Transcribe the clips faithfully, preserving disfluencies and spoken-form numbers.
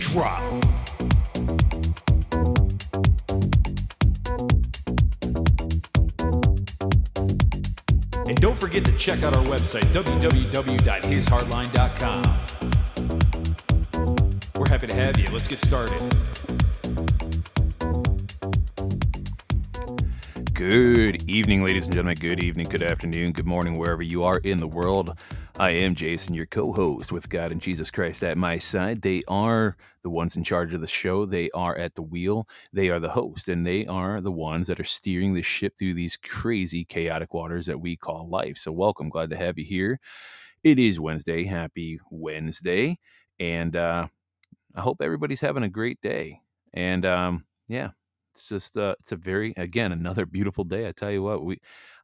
Drop. And don't forget to check out our website, w w w dot his hardline dot com. We're happy to have you. Let's get started. Good evening, ladies and gentlemen. Good evening, good afternoon, good morning, wherever you are in the world. I am Jason, your co-host with God and Jesus Christ at my side. They are the ones in charge of the show. They are at the wheel. They are the host, and they are the ones that are steering the ship through these crazy, chaotic waters that we call life. So welcome. Glad to have you here. It is Wednesday. Happy Wednesday. And uh, I hope everybody's having a great day. And um, yeah. It's just, uh, it's a very, again, another beautiful day. I tell you what, we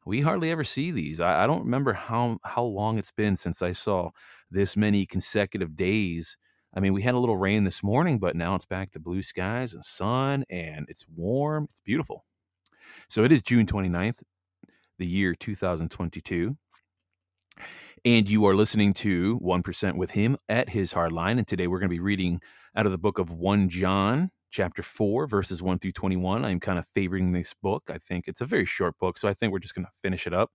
we hardly ever see these. I, I don't remember how, how long it's been since I saw this many consecutive days. I mean, we had a little rain this morning, but now it's back to blue skies and sun, and it's warm. It's beautiful. So it is June twenty-ninth, the year two thousand twenty-two. And you are listening to one percent with Him at His Hardline. And today we're going to be reading out of the book of First John. Chapter four, verses one through twenty-one. I'm kind of favoring this book. I think it's a very short book, so I think we're just going to finish it up.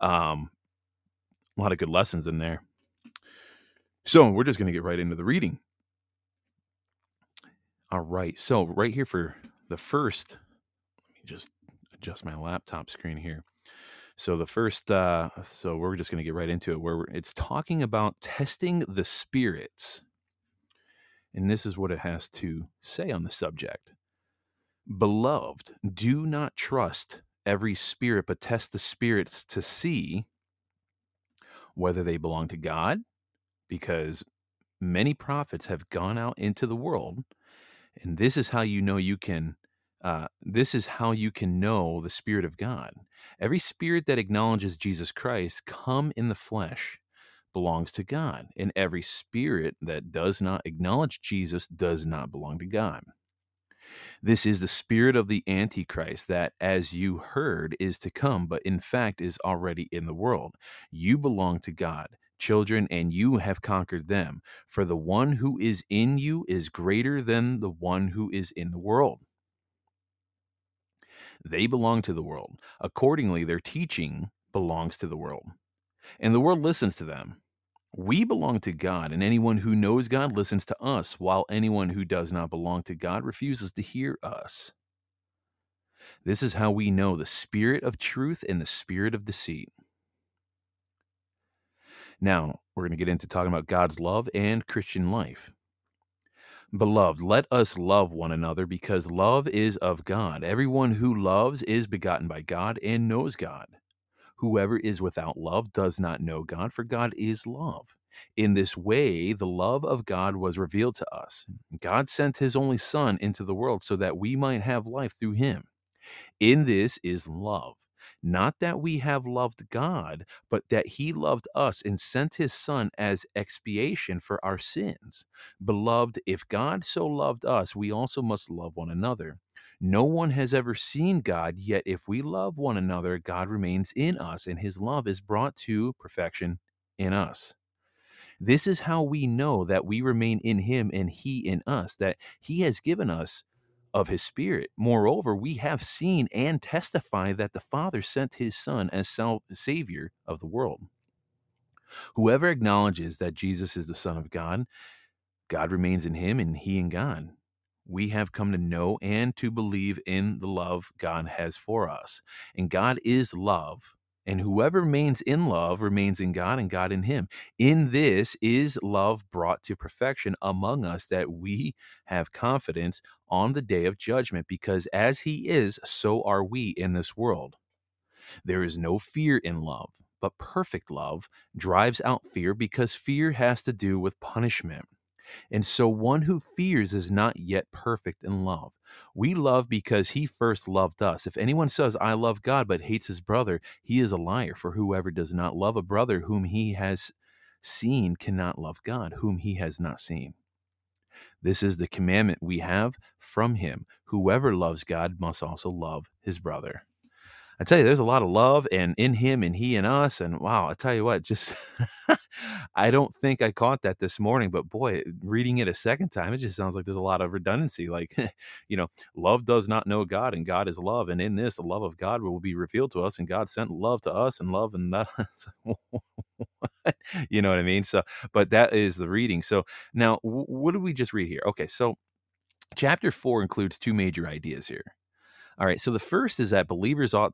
Um, a lot of good lessons in there. So we're just going to get right into the reading. All right. So right here for the first, let me just adjust my laptop screen here. So the first, uh, so we're just going to get right into it, where we're, it's talking about testing the spirits. And this is what it has to say on the subject. Beloved, do not trust every spirit, but test the spirits to see whether they belong to God, because many prophets have gone out into the world. And this is how you know you can, uh, this is how you can know the Spirit of God. Every spirit that acknowledges Jesus Christ come in the flesh belongs to God, and every spirit that does not acknowledge Jesus does not belong to God. This is the spirit of the Antichrist that, as you heard, is to come, but in fact is already in the world. You belong to God, children, and you have conquered them, for the one who is in you is greater than the one who is in the world. They belong to the world. Accordingly, their teaching belongs to the world, and the world listens to them. We belong to God, and anyone who knows God listens to us, while anyone who does not belong to God refuses to hear us. This is how we know the spirit of truth and the spirit of deceit. Now, we're going to get into talking about God's love and Christian life. Beloved, let us love one another, because love is of God. Everyone who loves is begotten by God and knows God. Whoever is without love does not know God, for God is love. In this way, the love of God was revealed to us. God sent his only Son into the world so that we might have life through him. In this is love. Not that we have loved God, but that he loved us and sent his Son as expiation for our sins. Beloved, if God so loved us, we also must love one another. No one has ever seen God, yet if we love one another, God remains in us, and his love is brought to perfection in us. This is how we know that we remain in him and he in us, that he has given us of his Spirit. Moreover, we have seen and testify that the Father sent his Son as sal- Savior of the world. Whoever acknowledges that Jesus is the Son of God, God remains in him and he in God. We have come to know and to believe in the love God has for us. And God is love. And whoever remains in love remains in God and God in him. In this is love brought to perfection among us, that we have confidence on the day of judgment, because as he is, so are we in this world. There is no fear in love, but perfect love drives out fear, because fear has to do with punishment. And so one who fears is not yet perfect in love. We love because he first loved us. If anyone says, I love God, but hates his brother, he is a liar. For whoever does not love a brother whom he has seen cannot love God, whom he has not seen. This is the commandment we have from him. Whoever loves God must also love his brother. I tell you, there's a lot of love and in him and he and us. And wow, I tell you what, just, I don't think I caught that this morning, but boy, reading it a second time, it just sounds like there's a lot of redundancy. Like, you know, love does not know God and God is love. And in this, the love of God will be revealed to us and God sent love to us and love and that. You know what I mean? So, but that is the reading. So now what did we just read here? Okay. So chapter four includes two major ideas here. All right. So the first is that believers ought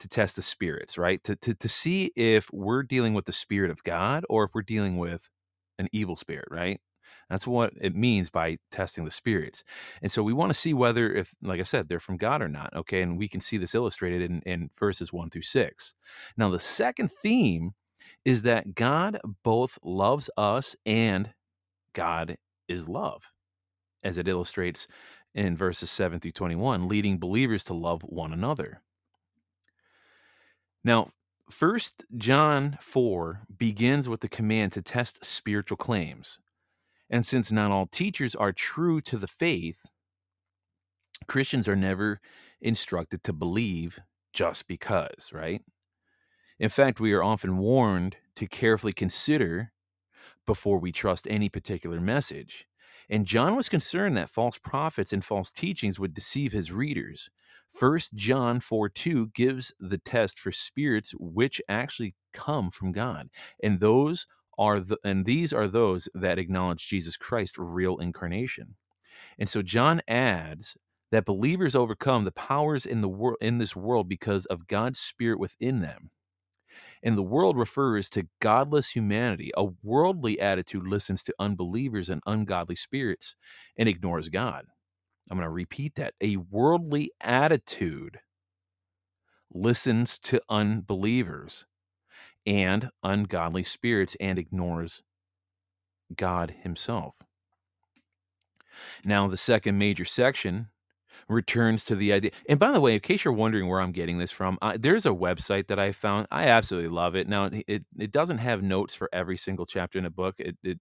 to test the spirits, right? To, to to see if we're dealing with the spirit of God or if we're dealing with an evil spirit, right? That's what it means by testing the spirits. And so we want to see whether, if, like I said, they're from God or not. Okay. And we can see this illustrated in, in verses one through six. Now, the second theme is that God both loves us and God is love, as it illustrates in verses seven through twenty-one, leading believers to love one another. Now, First John four begins with the command to test spiritual claims. And since not all teachers are true to the faith, Christians are never instructed to believe just because, right? In fact, we are often warned to carefully consider before we trust any particular message. And John was concerned that false prophets and false teachings would deceive his readers. First John four two gives the test for spirits which actually come from God. And those are the, and these are those that acknowledge Jesus Christ's real incarnation. And so John adds that believers overcome the powers in the world in this world because of God's spirit within them. And the world refers to godless humanity. A worldly attitude listens to unbelievers and ungodly spirits and ignores God. I'm going to repeat that. A worldly attitude listens to unbelievers and ungodly spirits and ignores God himself. Now, the second major section returns to the idea. And by the way, in case you're wondering where I'm getting this from, I, there's a website that I found. I absolutely love it. Now, it it doesn't have notes for every single chapter in a book. It, it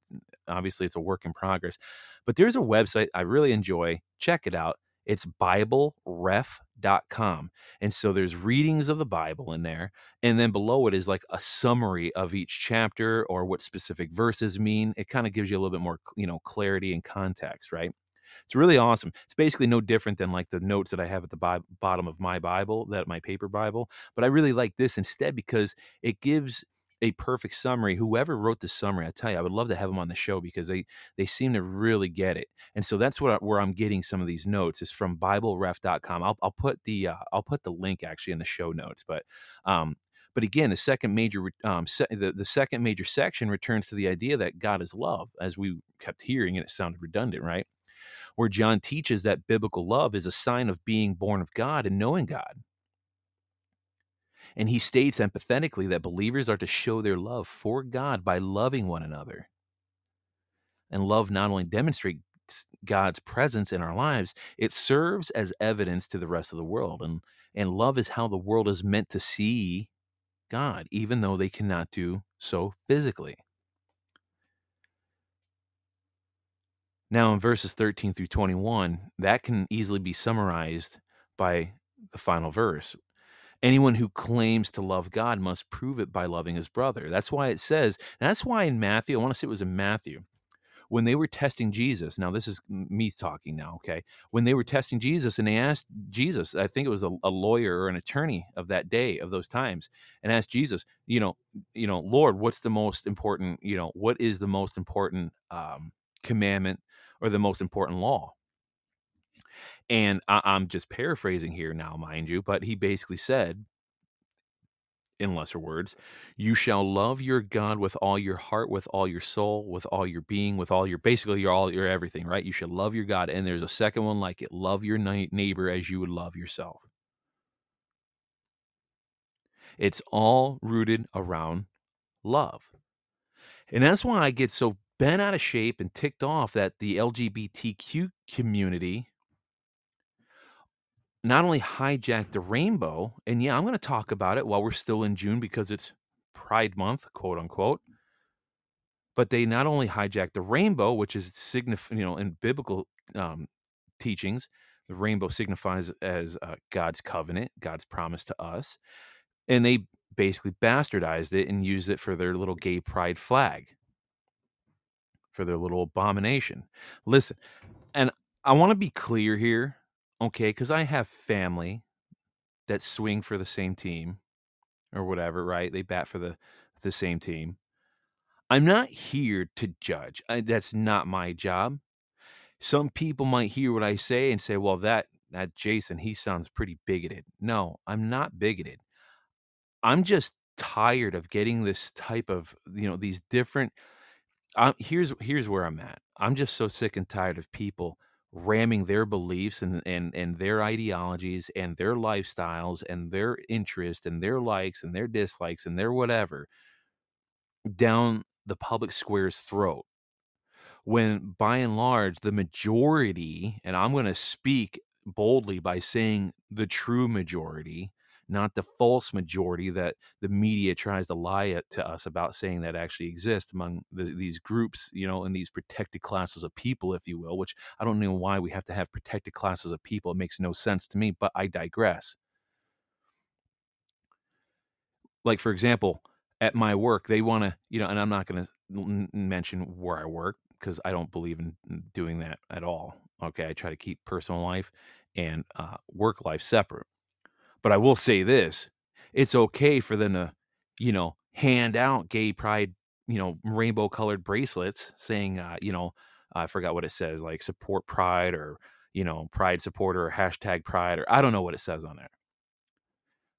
obviously, it's a work in progress. But there's a website I really enjoy. Check it out. It's Bible Ref dot com. And so there's readings of the Bible in there. And then below it is like a summary of each chapter or what specific verses mean. It kind of gives you a little bit more, you know, clarity and context, right? It's really awesome. It's basically no different than like the notes that I have at the bi- bottom of my Bible, that my paper Bible. But I really like this instead because it gives a perfect summary. Whoever wrote the summary, I tell you, I would love to have them on the show because they they seem to really get it. And so that's what I, where I'm getting some of these notes is from Bible Ref dot com. I'll I'll put the uh, I'll put the link actually in the show notes. But um, but again, the second major um se- the the second major section returns to the idea that God is love, as we kept hearing, and it sounded redundant, right? Where John teaches that biblical love is a sign of being born of God and knowing God. And he states empathetically that believers are to show their love for God by loving one another. And love not only demonstrates God's presence in our lives, it serves as evidence to the rest of the world. And, and love is how the world is meant to see God, even though they cannot do so physically. Now, in verses thirteen through twenty-one, that can easily be summarized by the final verse. Anyone who claims to love God must prove it by loving his brother. That's why it says, that's why in Matthew, I want to say it was in Matthew, when they were testing Jesus. Now, this is me talking now, okay? When they were testing Jesus and they asked Jesus, I think it was a, a lawyer or an attorney of that day, of those times, and asked Jesus, you know, you know, Lord, what's the most important, you know, what is the most important um, commandment or the most important law? And I, I'm just paraphrasing here now, mind you, but he basically said, in lesser words, you shall love your God with all your heart, with all your soul, with all your being, with all your, basically your all, your everything, right? You shall love your God. And there's a second one like it, love your neighbor as you would love yourself. It's all rooted around love. And that's why I get so bent out of shape and ticked off that the L G B T Q community not only hijacked the rainbow, and yeah, I'm going to talk about it while we're still in June because it's Pride Month, quote unquote, but they not only hijacked the rainbow, which is signif- you know, in biblical um, teachings, the rainbow signifies as uh, God's covenant, God's promise to us, and they basically bastardized it and used it for their little gay pride flag, for their little abomination. Listen, and I want to be clear here, okay, because I have family that swing for the same team or whatever, right? They bat for the, the same team. I'm not here to judge. I, that's not my job. Some people might hear what I say and say, well, that that Jason, he sounds pretty bigoted. No, I'm not bigoted. I'm just tired of getting this type of, you know, these different, uh, here's here's where I'm at. I'm just so sick and tired of people ramming their beliefs and, and, and their ideologies and their lifestyles and their interests and their likes and their dislikes and their whatever down the public square's throat. When by and large, the majority, and I'm going to speak boldly by saying the true majority, not the false majority that the media tries to lie to us about saying that actually exists among the, these groups, you know, and these protected classes of people, if you will, which I don't know why we have to have protected classes of people. It makes no sense to me, but I digress. Like, for example, at my work, they want to, you know, and I'm not going to mention where I work, because I don't believe in doing that at all. Okay, I try to keep personal life and uh, work life separate. But I will say this, it's okay for them to, you know, hand out gay pride, you know, rainbow colored bracelets saying, uh, you know, I forgot what it says, like support pride or, you know, pride supporter or hashtag pride, or I don't know what it says on there.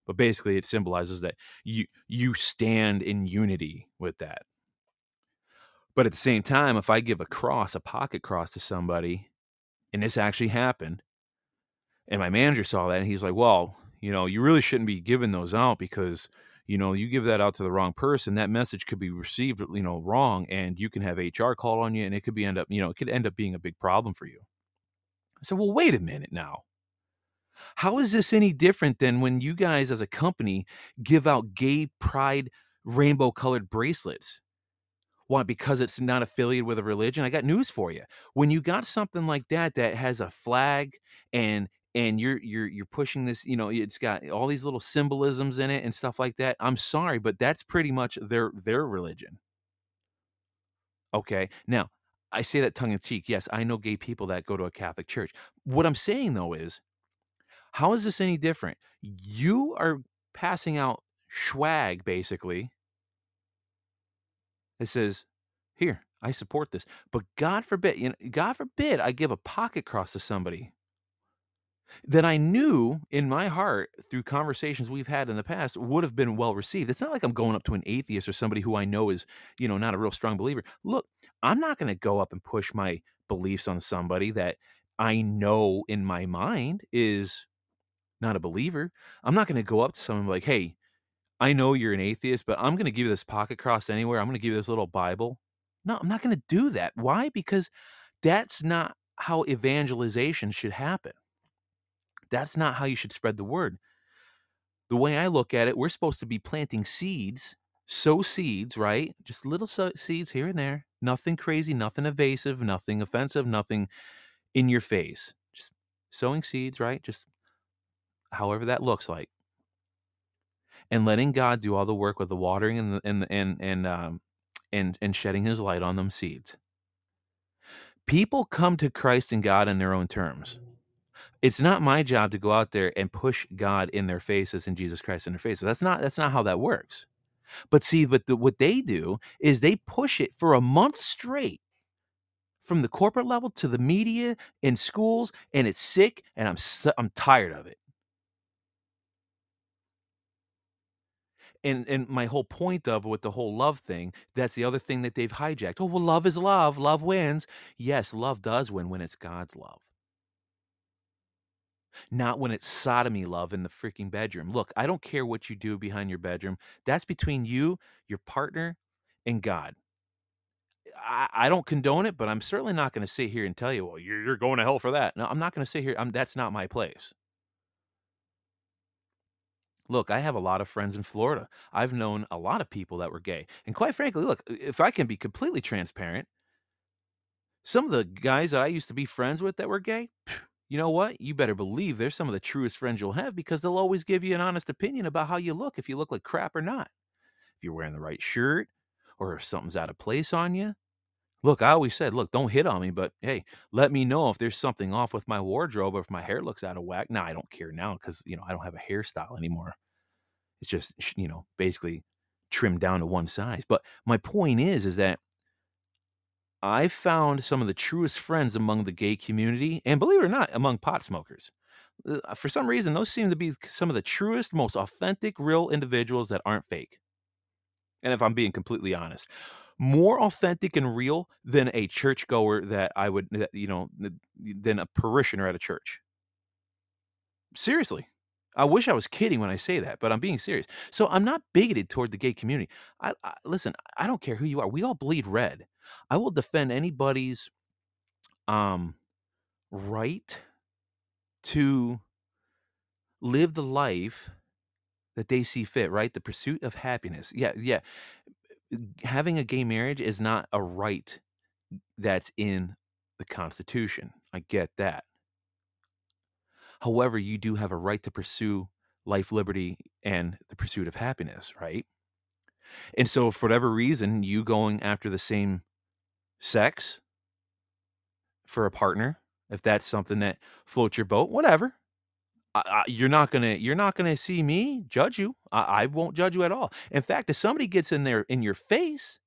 But basically it symbolizes that you you stand in unity with that. But at the same time, if I give a cross, a pocket cross to somebody, and this actually happened, and my manager saw that, and he's like, well, you know, you really shouldn't be giving those out because, you know, you give that out to the wrong person, that message could be received, you know, wrong, and you can have H R called on you, and it could be end up, you know, it could end up being a big problem for you. I said, well, wait a minute now. How is this any different than when you guys as a company give out gay pride rainbow colored bracelets? Why? Because it's not affiliated with a religion? I got news for you. When you got something like that that has a flag and and you're you're you're pushing this, you know, it's got all these little symbolisms in it and stuff like that, I'm sorry, but that's pretty much their their religion. Okay. Now, I say that tongue in cheek. Yes, I know gay people that go to a Catholic church. What I'm saying though is, how is this any different? You are passing out swag basically. It says, here, I support this. But God forbid, you know, God forbid I give a pocket cross to somebody that I knew in my heart through conversations we've had in the past would have been well received. It's not like I'm going up to an atheist or somebody who I know is, you know, not a real strong believer. Look, I'm not going to go up and push my beliefs on somebody that I know in my mind is not a believer. I'm not going to go up to someone like, hey, I know you're an atheist, but I'm going to give you this pocket cross anywhere. I'm going to give you this little Bible. No, I'm not going to do that. Why? Because that's not how evangelization should happen. That's not how you should spread the word. The way I look at it, we're supposed to be planting seeds, sow seeds, right? Just little so- seeds here and there. Nothing crazy, nothing evasive, nothing offensive, nothing in your face. Just sowing seeds, right? Just however that looks like. And letting God do all the work with the watering and the, and and and um and and shedding His light on them seeds. People come to Christ and God in their own terms. It's not my job to go out there and push God in their faces and Jesus Christ in their faces. That's not that's not how that works. But see, what the, what they do is they push it for a month straight, from the corporate level to the media and schools, and it's sick. And I'm I'm tired of it. And and my whole point of with the whole love thing, that's the other thing that they've hijacked. Oh, well, love is love. Love wins. Yes, love does win when it's God's love. Not when it's sodomy love in the freaking bedroom. Look, I don't care what you do behind your bedroom. That's between you, your partner, and God. I, I don't condone it, but I'm certainly not going to sit here and tell you, well, you're, you're going to hell for that. No, I'm not going to sit here. I'm, that's not my place. Look, I have a lot of friends in Florida. I've known a lot of people that were gay. And quite frankly, look, if I can be completely transparent, some of the guys that I used to be friends with that were gay, you know what? You better believe they're some of the truest friends you'll have, because they'll always give you an honest opinion about how you look, if you look like crap or not, if you're wearing the right shirt or if something's out of place on you. Look, I always said, look, don't hit on me, but hey, let me know if there's something off with my wardrobe or if my hair looks out of whack. Now, I don't care now because, you know, I don't have a hairstyle anymore. It's just, you know, basically trimmed down to one size. But my point is, is that I found some of the truest friends among the gay community, and believe it or not, among pot smokers. For some reason, those seem to be some of the truest, most authentic, real individuals that aren't fake. And if I'm being completely honest, more authentic and real than a churchgoer that I would, that, you know, than a parishioner at a church. Seriously, I wish I was kidding when I say that, but I'm being serious. So I'm not bigoted toward the gay community. I, I listen, I don't care who you are. We all bleed red. I will defend anybody's um, right to live the life that they see fit, right? The pursuit of happiness. Yeah, yeah. Having a gay marriage is not a right that's in the Constitution. I get that. However, you do have a right to pursue life, liberty, and the pursuit of happiness, right? And so, for whatever reason, you going after the same sex for a partner, if that's something that floats your boat, whatever. I, I, you're not gonna, you're not gonna see me judge you. I, I won't judge you at all. In fact, if somebody gets in there in your face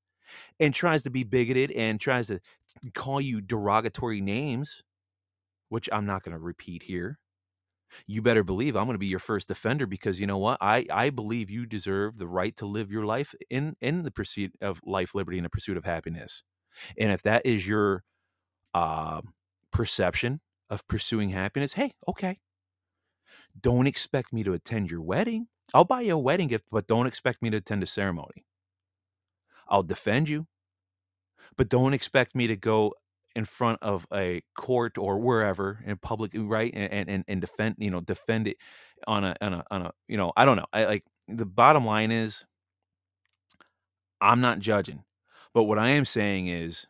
and tries to be bigoted and tries to call you derogatory names, which I'm not gonna repeat here, you better believe I'm gonna be your first defender, because you know what? I, I believe you deserve the right to live your life in in the pursuit of life, liberty, and the pursuit of happiness. And if that is your uh, perception of pursuing happiness, hey, okay. Don't expect me to attend your wedding. I'll buy you a wedding gift, but don't expect me to attend a ceremony. I'll defend you, but don't expect me to go in front of a court or wherever in public, right? And and and defend, you know, defend it on a on a on a you know, I don't know. I like the bottom line is I'm not judging, but what I am saying is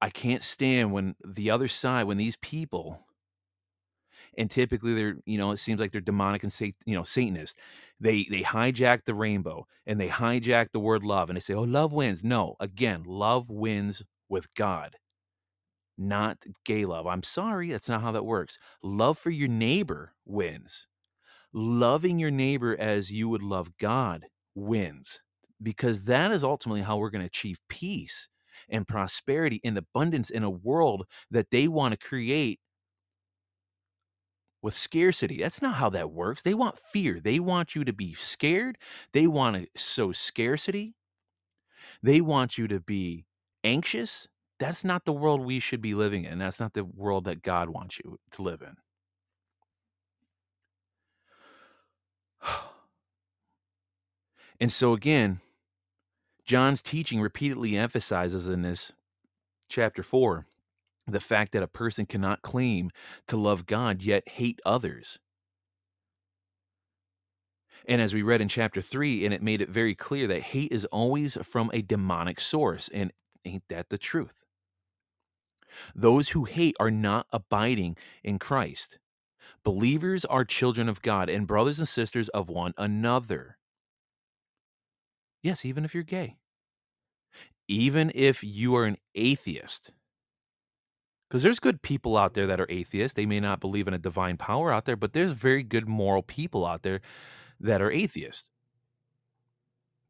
I can't stand when the other side, when these people. And typically they're, you know, it seems like they're demonic and, sat- you know, Satanist. They they hijack the rainbow and they hijack the word love. And they say, oh, love wins. No, again, love wins with God, not gay love. I'm sorry, that's not how that works. Love for your neighbor wins. Loving your neighbor as you would love God wins. Because that is ultimately how we're going to achieve peace and prosperity and abundance in a world that they want to create with scarcity. That's not how that works. They want fear. They want you to be scared. They want to sow scarcity. They want you to be anxious. That's not the world we should be living in. That's not the world that God wants you to live in. And so again, John's teaching repeatedly emphasizes in this chapter four the fact that a person cannot claim to love God yet hate others. And as we read in chapter three, and it made it very clear that hate is always from a demonic source, and ain't that the truth? Those who hate are not abiding in Christ. Believers are children of God and brothers and sisters of one another. Yes, even if you're gay. Even if you are an atheist. Because there's good people out there that are atheists. They may not believe in a divine power out there, but there's very good moral people out there that are atheists.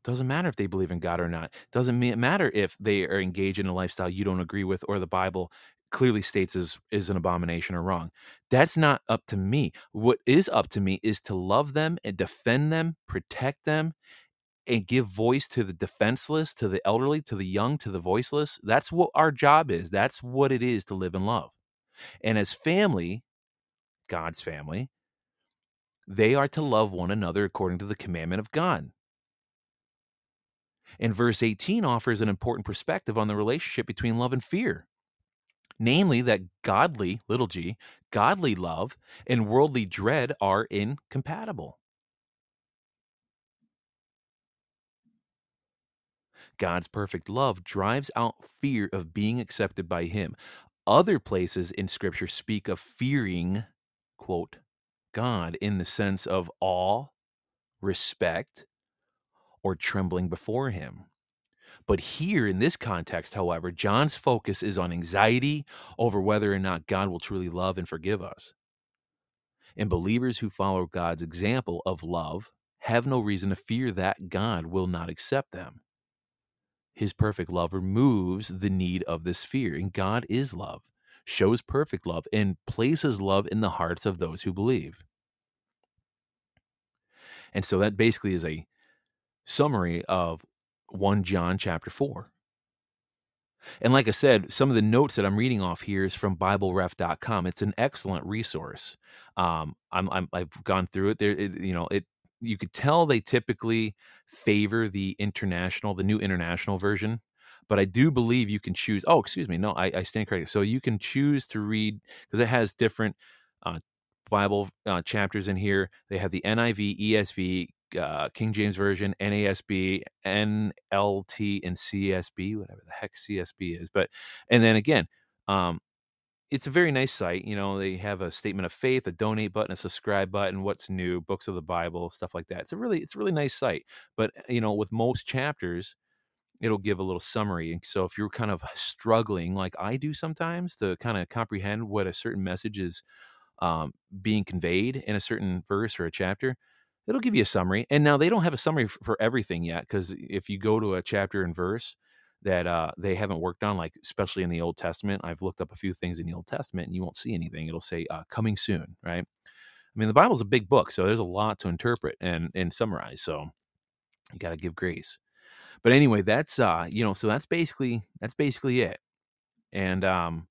Doesn't matter if they believe in God or not. Doesn't matter if they are engaged in a lifestyle you don't agree with or the Bible clearly states is, is an abomination or wrong. That's not up to me. What is up to me is to love them and defend them, protect them, and give voice to the defenseless, to the elderly, to the young, to the voiceless. That's what our job is. That's what it is to live in love. And as family, God's family, they are to love one another according to the commandment of God. And verse eighteen offers an important perspective on the relationship between love and fear, namely that godly, little g, godly love and worldly dread are incompatible. God's perfect love drives out fear of being accepted by him. Other places in Scripture speak of fearing, quote, God in the sense of awe, respect, or trembling before him. But here in this context, however, John's focus is on anxiety over whether or not God will truly love and forgive us. And believers who follow God's example of love have no reason to fear that God will not accept them. His perfect love removes the need of this fear, and God is love, shows perfect love, and places love in the hearts of those who believe. And so that basically is a summary of First John chapter four. And like I said, some of the notes that I'm reading off here is from Bible Ref dot com. It's an excellent resource. Um, I'm, I'm, I've gone through it. There, it, you know, it. You could tell they typically favor the international, the new international version, but I do believe you can choose. Oh, excuse me. No, I, I stand corrected. So you can choose to read, because it has different uh, Bible uh, chapters in here. They have the N I V, E S V, uh, King James Version, N A S B, N L T, and C S B, whatever the heck C S B is. But, and then again, um, it's a very nice site. You know, they have a statement of faith, a donate button, a subscribe button, what's new, books of the Bible, stuff like that. It's a really, it's a really nice site. But, you know, with most chapters, it'll give a little summary. So if you're kind of struggling, like I do sometimes, to kind of comprehend what a certain message is um, being conveyed in a certain verse or a chapter, it'll give you a summary. And now they don't have a summary for everything yet, because if you go to a chapter and verse that uh, they haven't worked on, like especially in the Old Testament. I've looked up a few things in the Old Testament, and you won't see anything. It'll say uh, coming soon, right? I mean, the Bible's a big book, so there's a lot to interpret and and summarize. So you got to give grace. But anyway, that's uh, you know, so that's basically that's basically it. And um,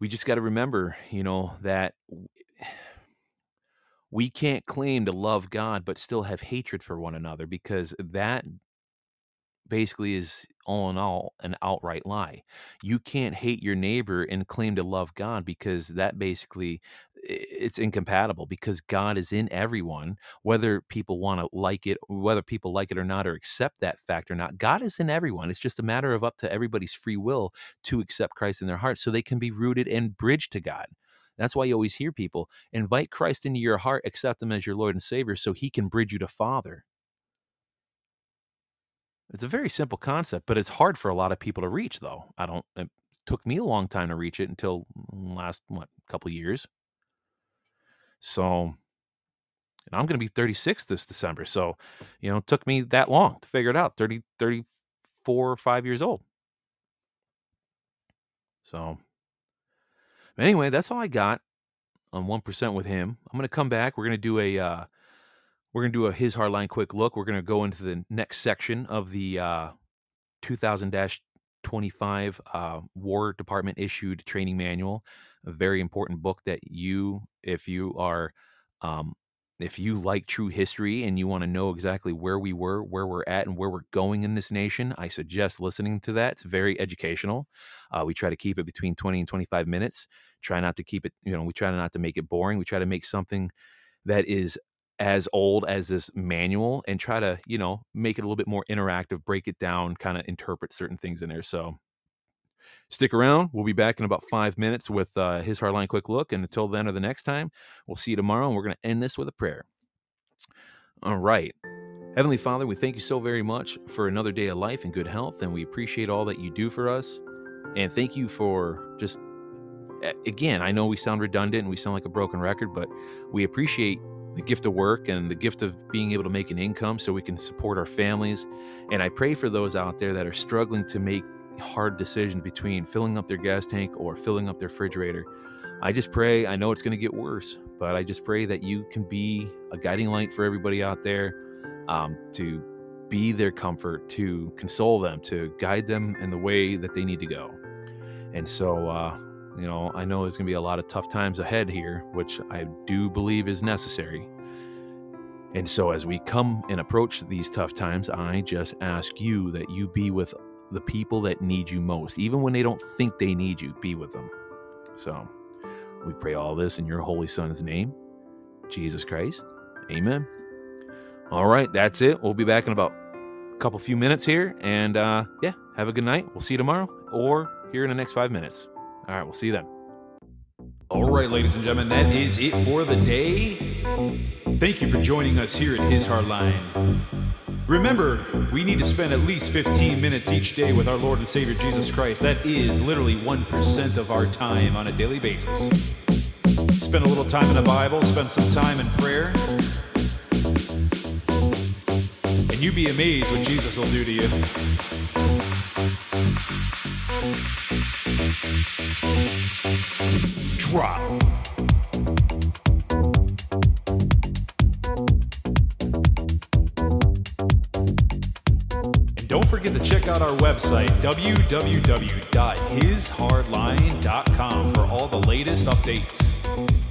we just got to remember, you know, that we can't claim to love God but still have hatred for one another, because that basically is all in all an outright lie. You can't hate your neighbor and claim to love God, because that basically it's incompatible, because God is in everyone, whether people want to like it, whether people like it or not, or accept that fact or not. God is in everyone. It's just a matter of up to everybody's free will to accept Christ in their heart so they can be rooted and bridged to God. That's why you always hear people invite Christ into your heart, accept him as your Lord and Savior so he can bridge you to Father. It's a very simple concept, but it's hard for a lot of people to reach, though. I don't. It took me a long time to reach it until last, what, couple years. So, and I'm going to be thirty-six this December. So, you know, it took me that long to figure it out. thirty, thirty-four, five years old. So, anyway, that's all I got on one percent with him. I'm going to come back. We're going to do a... Uh, We're going to do a His Hard Line quick look. We're going to go into the next section of the uh, two thousand twenty-five uh, War Department issued training manual, a very important book that you, if you are, um, if you like true history and you want to know exactly where we were, where we're at, and where we're going in this nation, I suggest listening to that. It's very educational. Uh, we try to keep it between twenty and twenty-five minutes. Try not to keep it, you know, we try not to make it boring. We try to make something that is as old as this manual and try to, you know, make it a little bit more interactive, break it down, kind of interpret certain things in there. So stick around. We'll be back in about five minutes with uh, His Hardline Quick Look. And until then or the next time, we'll see you tomorrow. And we're going to end this with a prayer. All right. Heavenly Father, we thank you so very much for another day of life and good health. And we appreciate all that you do for us. And thank you for just, again, I know we sound redundant and we sound like a broken record, but we appreciate the gift of work and the gift of being able to make an income so we can support our families. And I pray for those out there that are struggling to make hard decisions between filling up their gas tank or filling up their refrigerator. I just pray, I know it's going to get worse, but I just pray that you can be a guiding light for everybody out there, um, to be their comfort, to console them, to guide them in the way that they need to go. And so, uh, You know, I know there's going to be a lot of tough times ahead here, which I do believe is necessary. And so as we come and approach these tough times, I just ask you that you be with the people that need you most. Even when they don't think they need you, be with them. So we pray all this in your holy Son's name, Jesus Christ. Amen. All right, that's it. We'll be back in about a couple few minutes here. And uh, yeah, have a good night. We'll see you tomorrow or here in the next five minutes. All right, we'll see you then. All right, ladies and gentlemen, that is it for the day. Thank you for joining us here at His Hard Line. Remember, we need to spend at least fifteen minutes each day with our Lord and Savior Jesus Christ. That is literally one percent of our time on a daily basis. Spend a little time in the Bible, spend some time in prayer. And you'd be amazed what Jesus will do to you. Drop. And don't forget to check out our website, w w w dot his hard line dot com, for all the latest updates.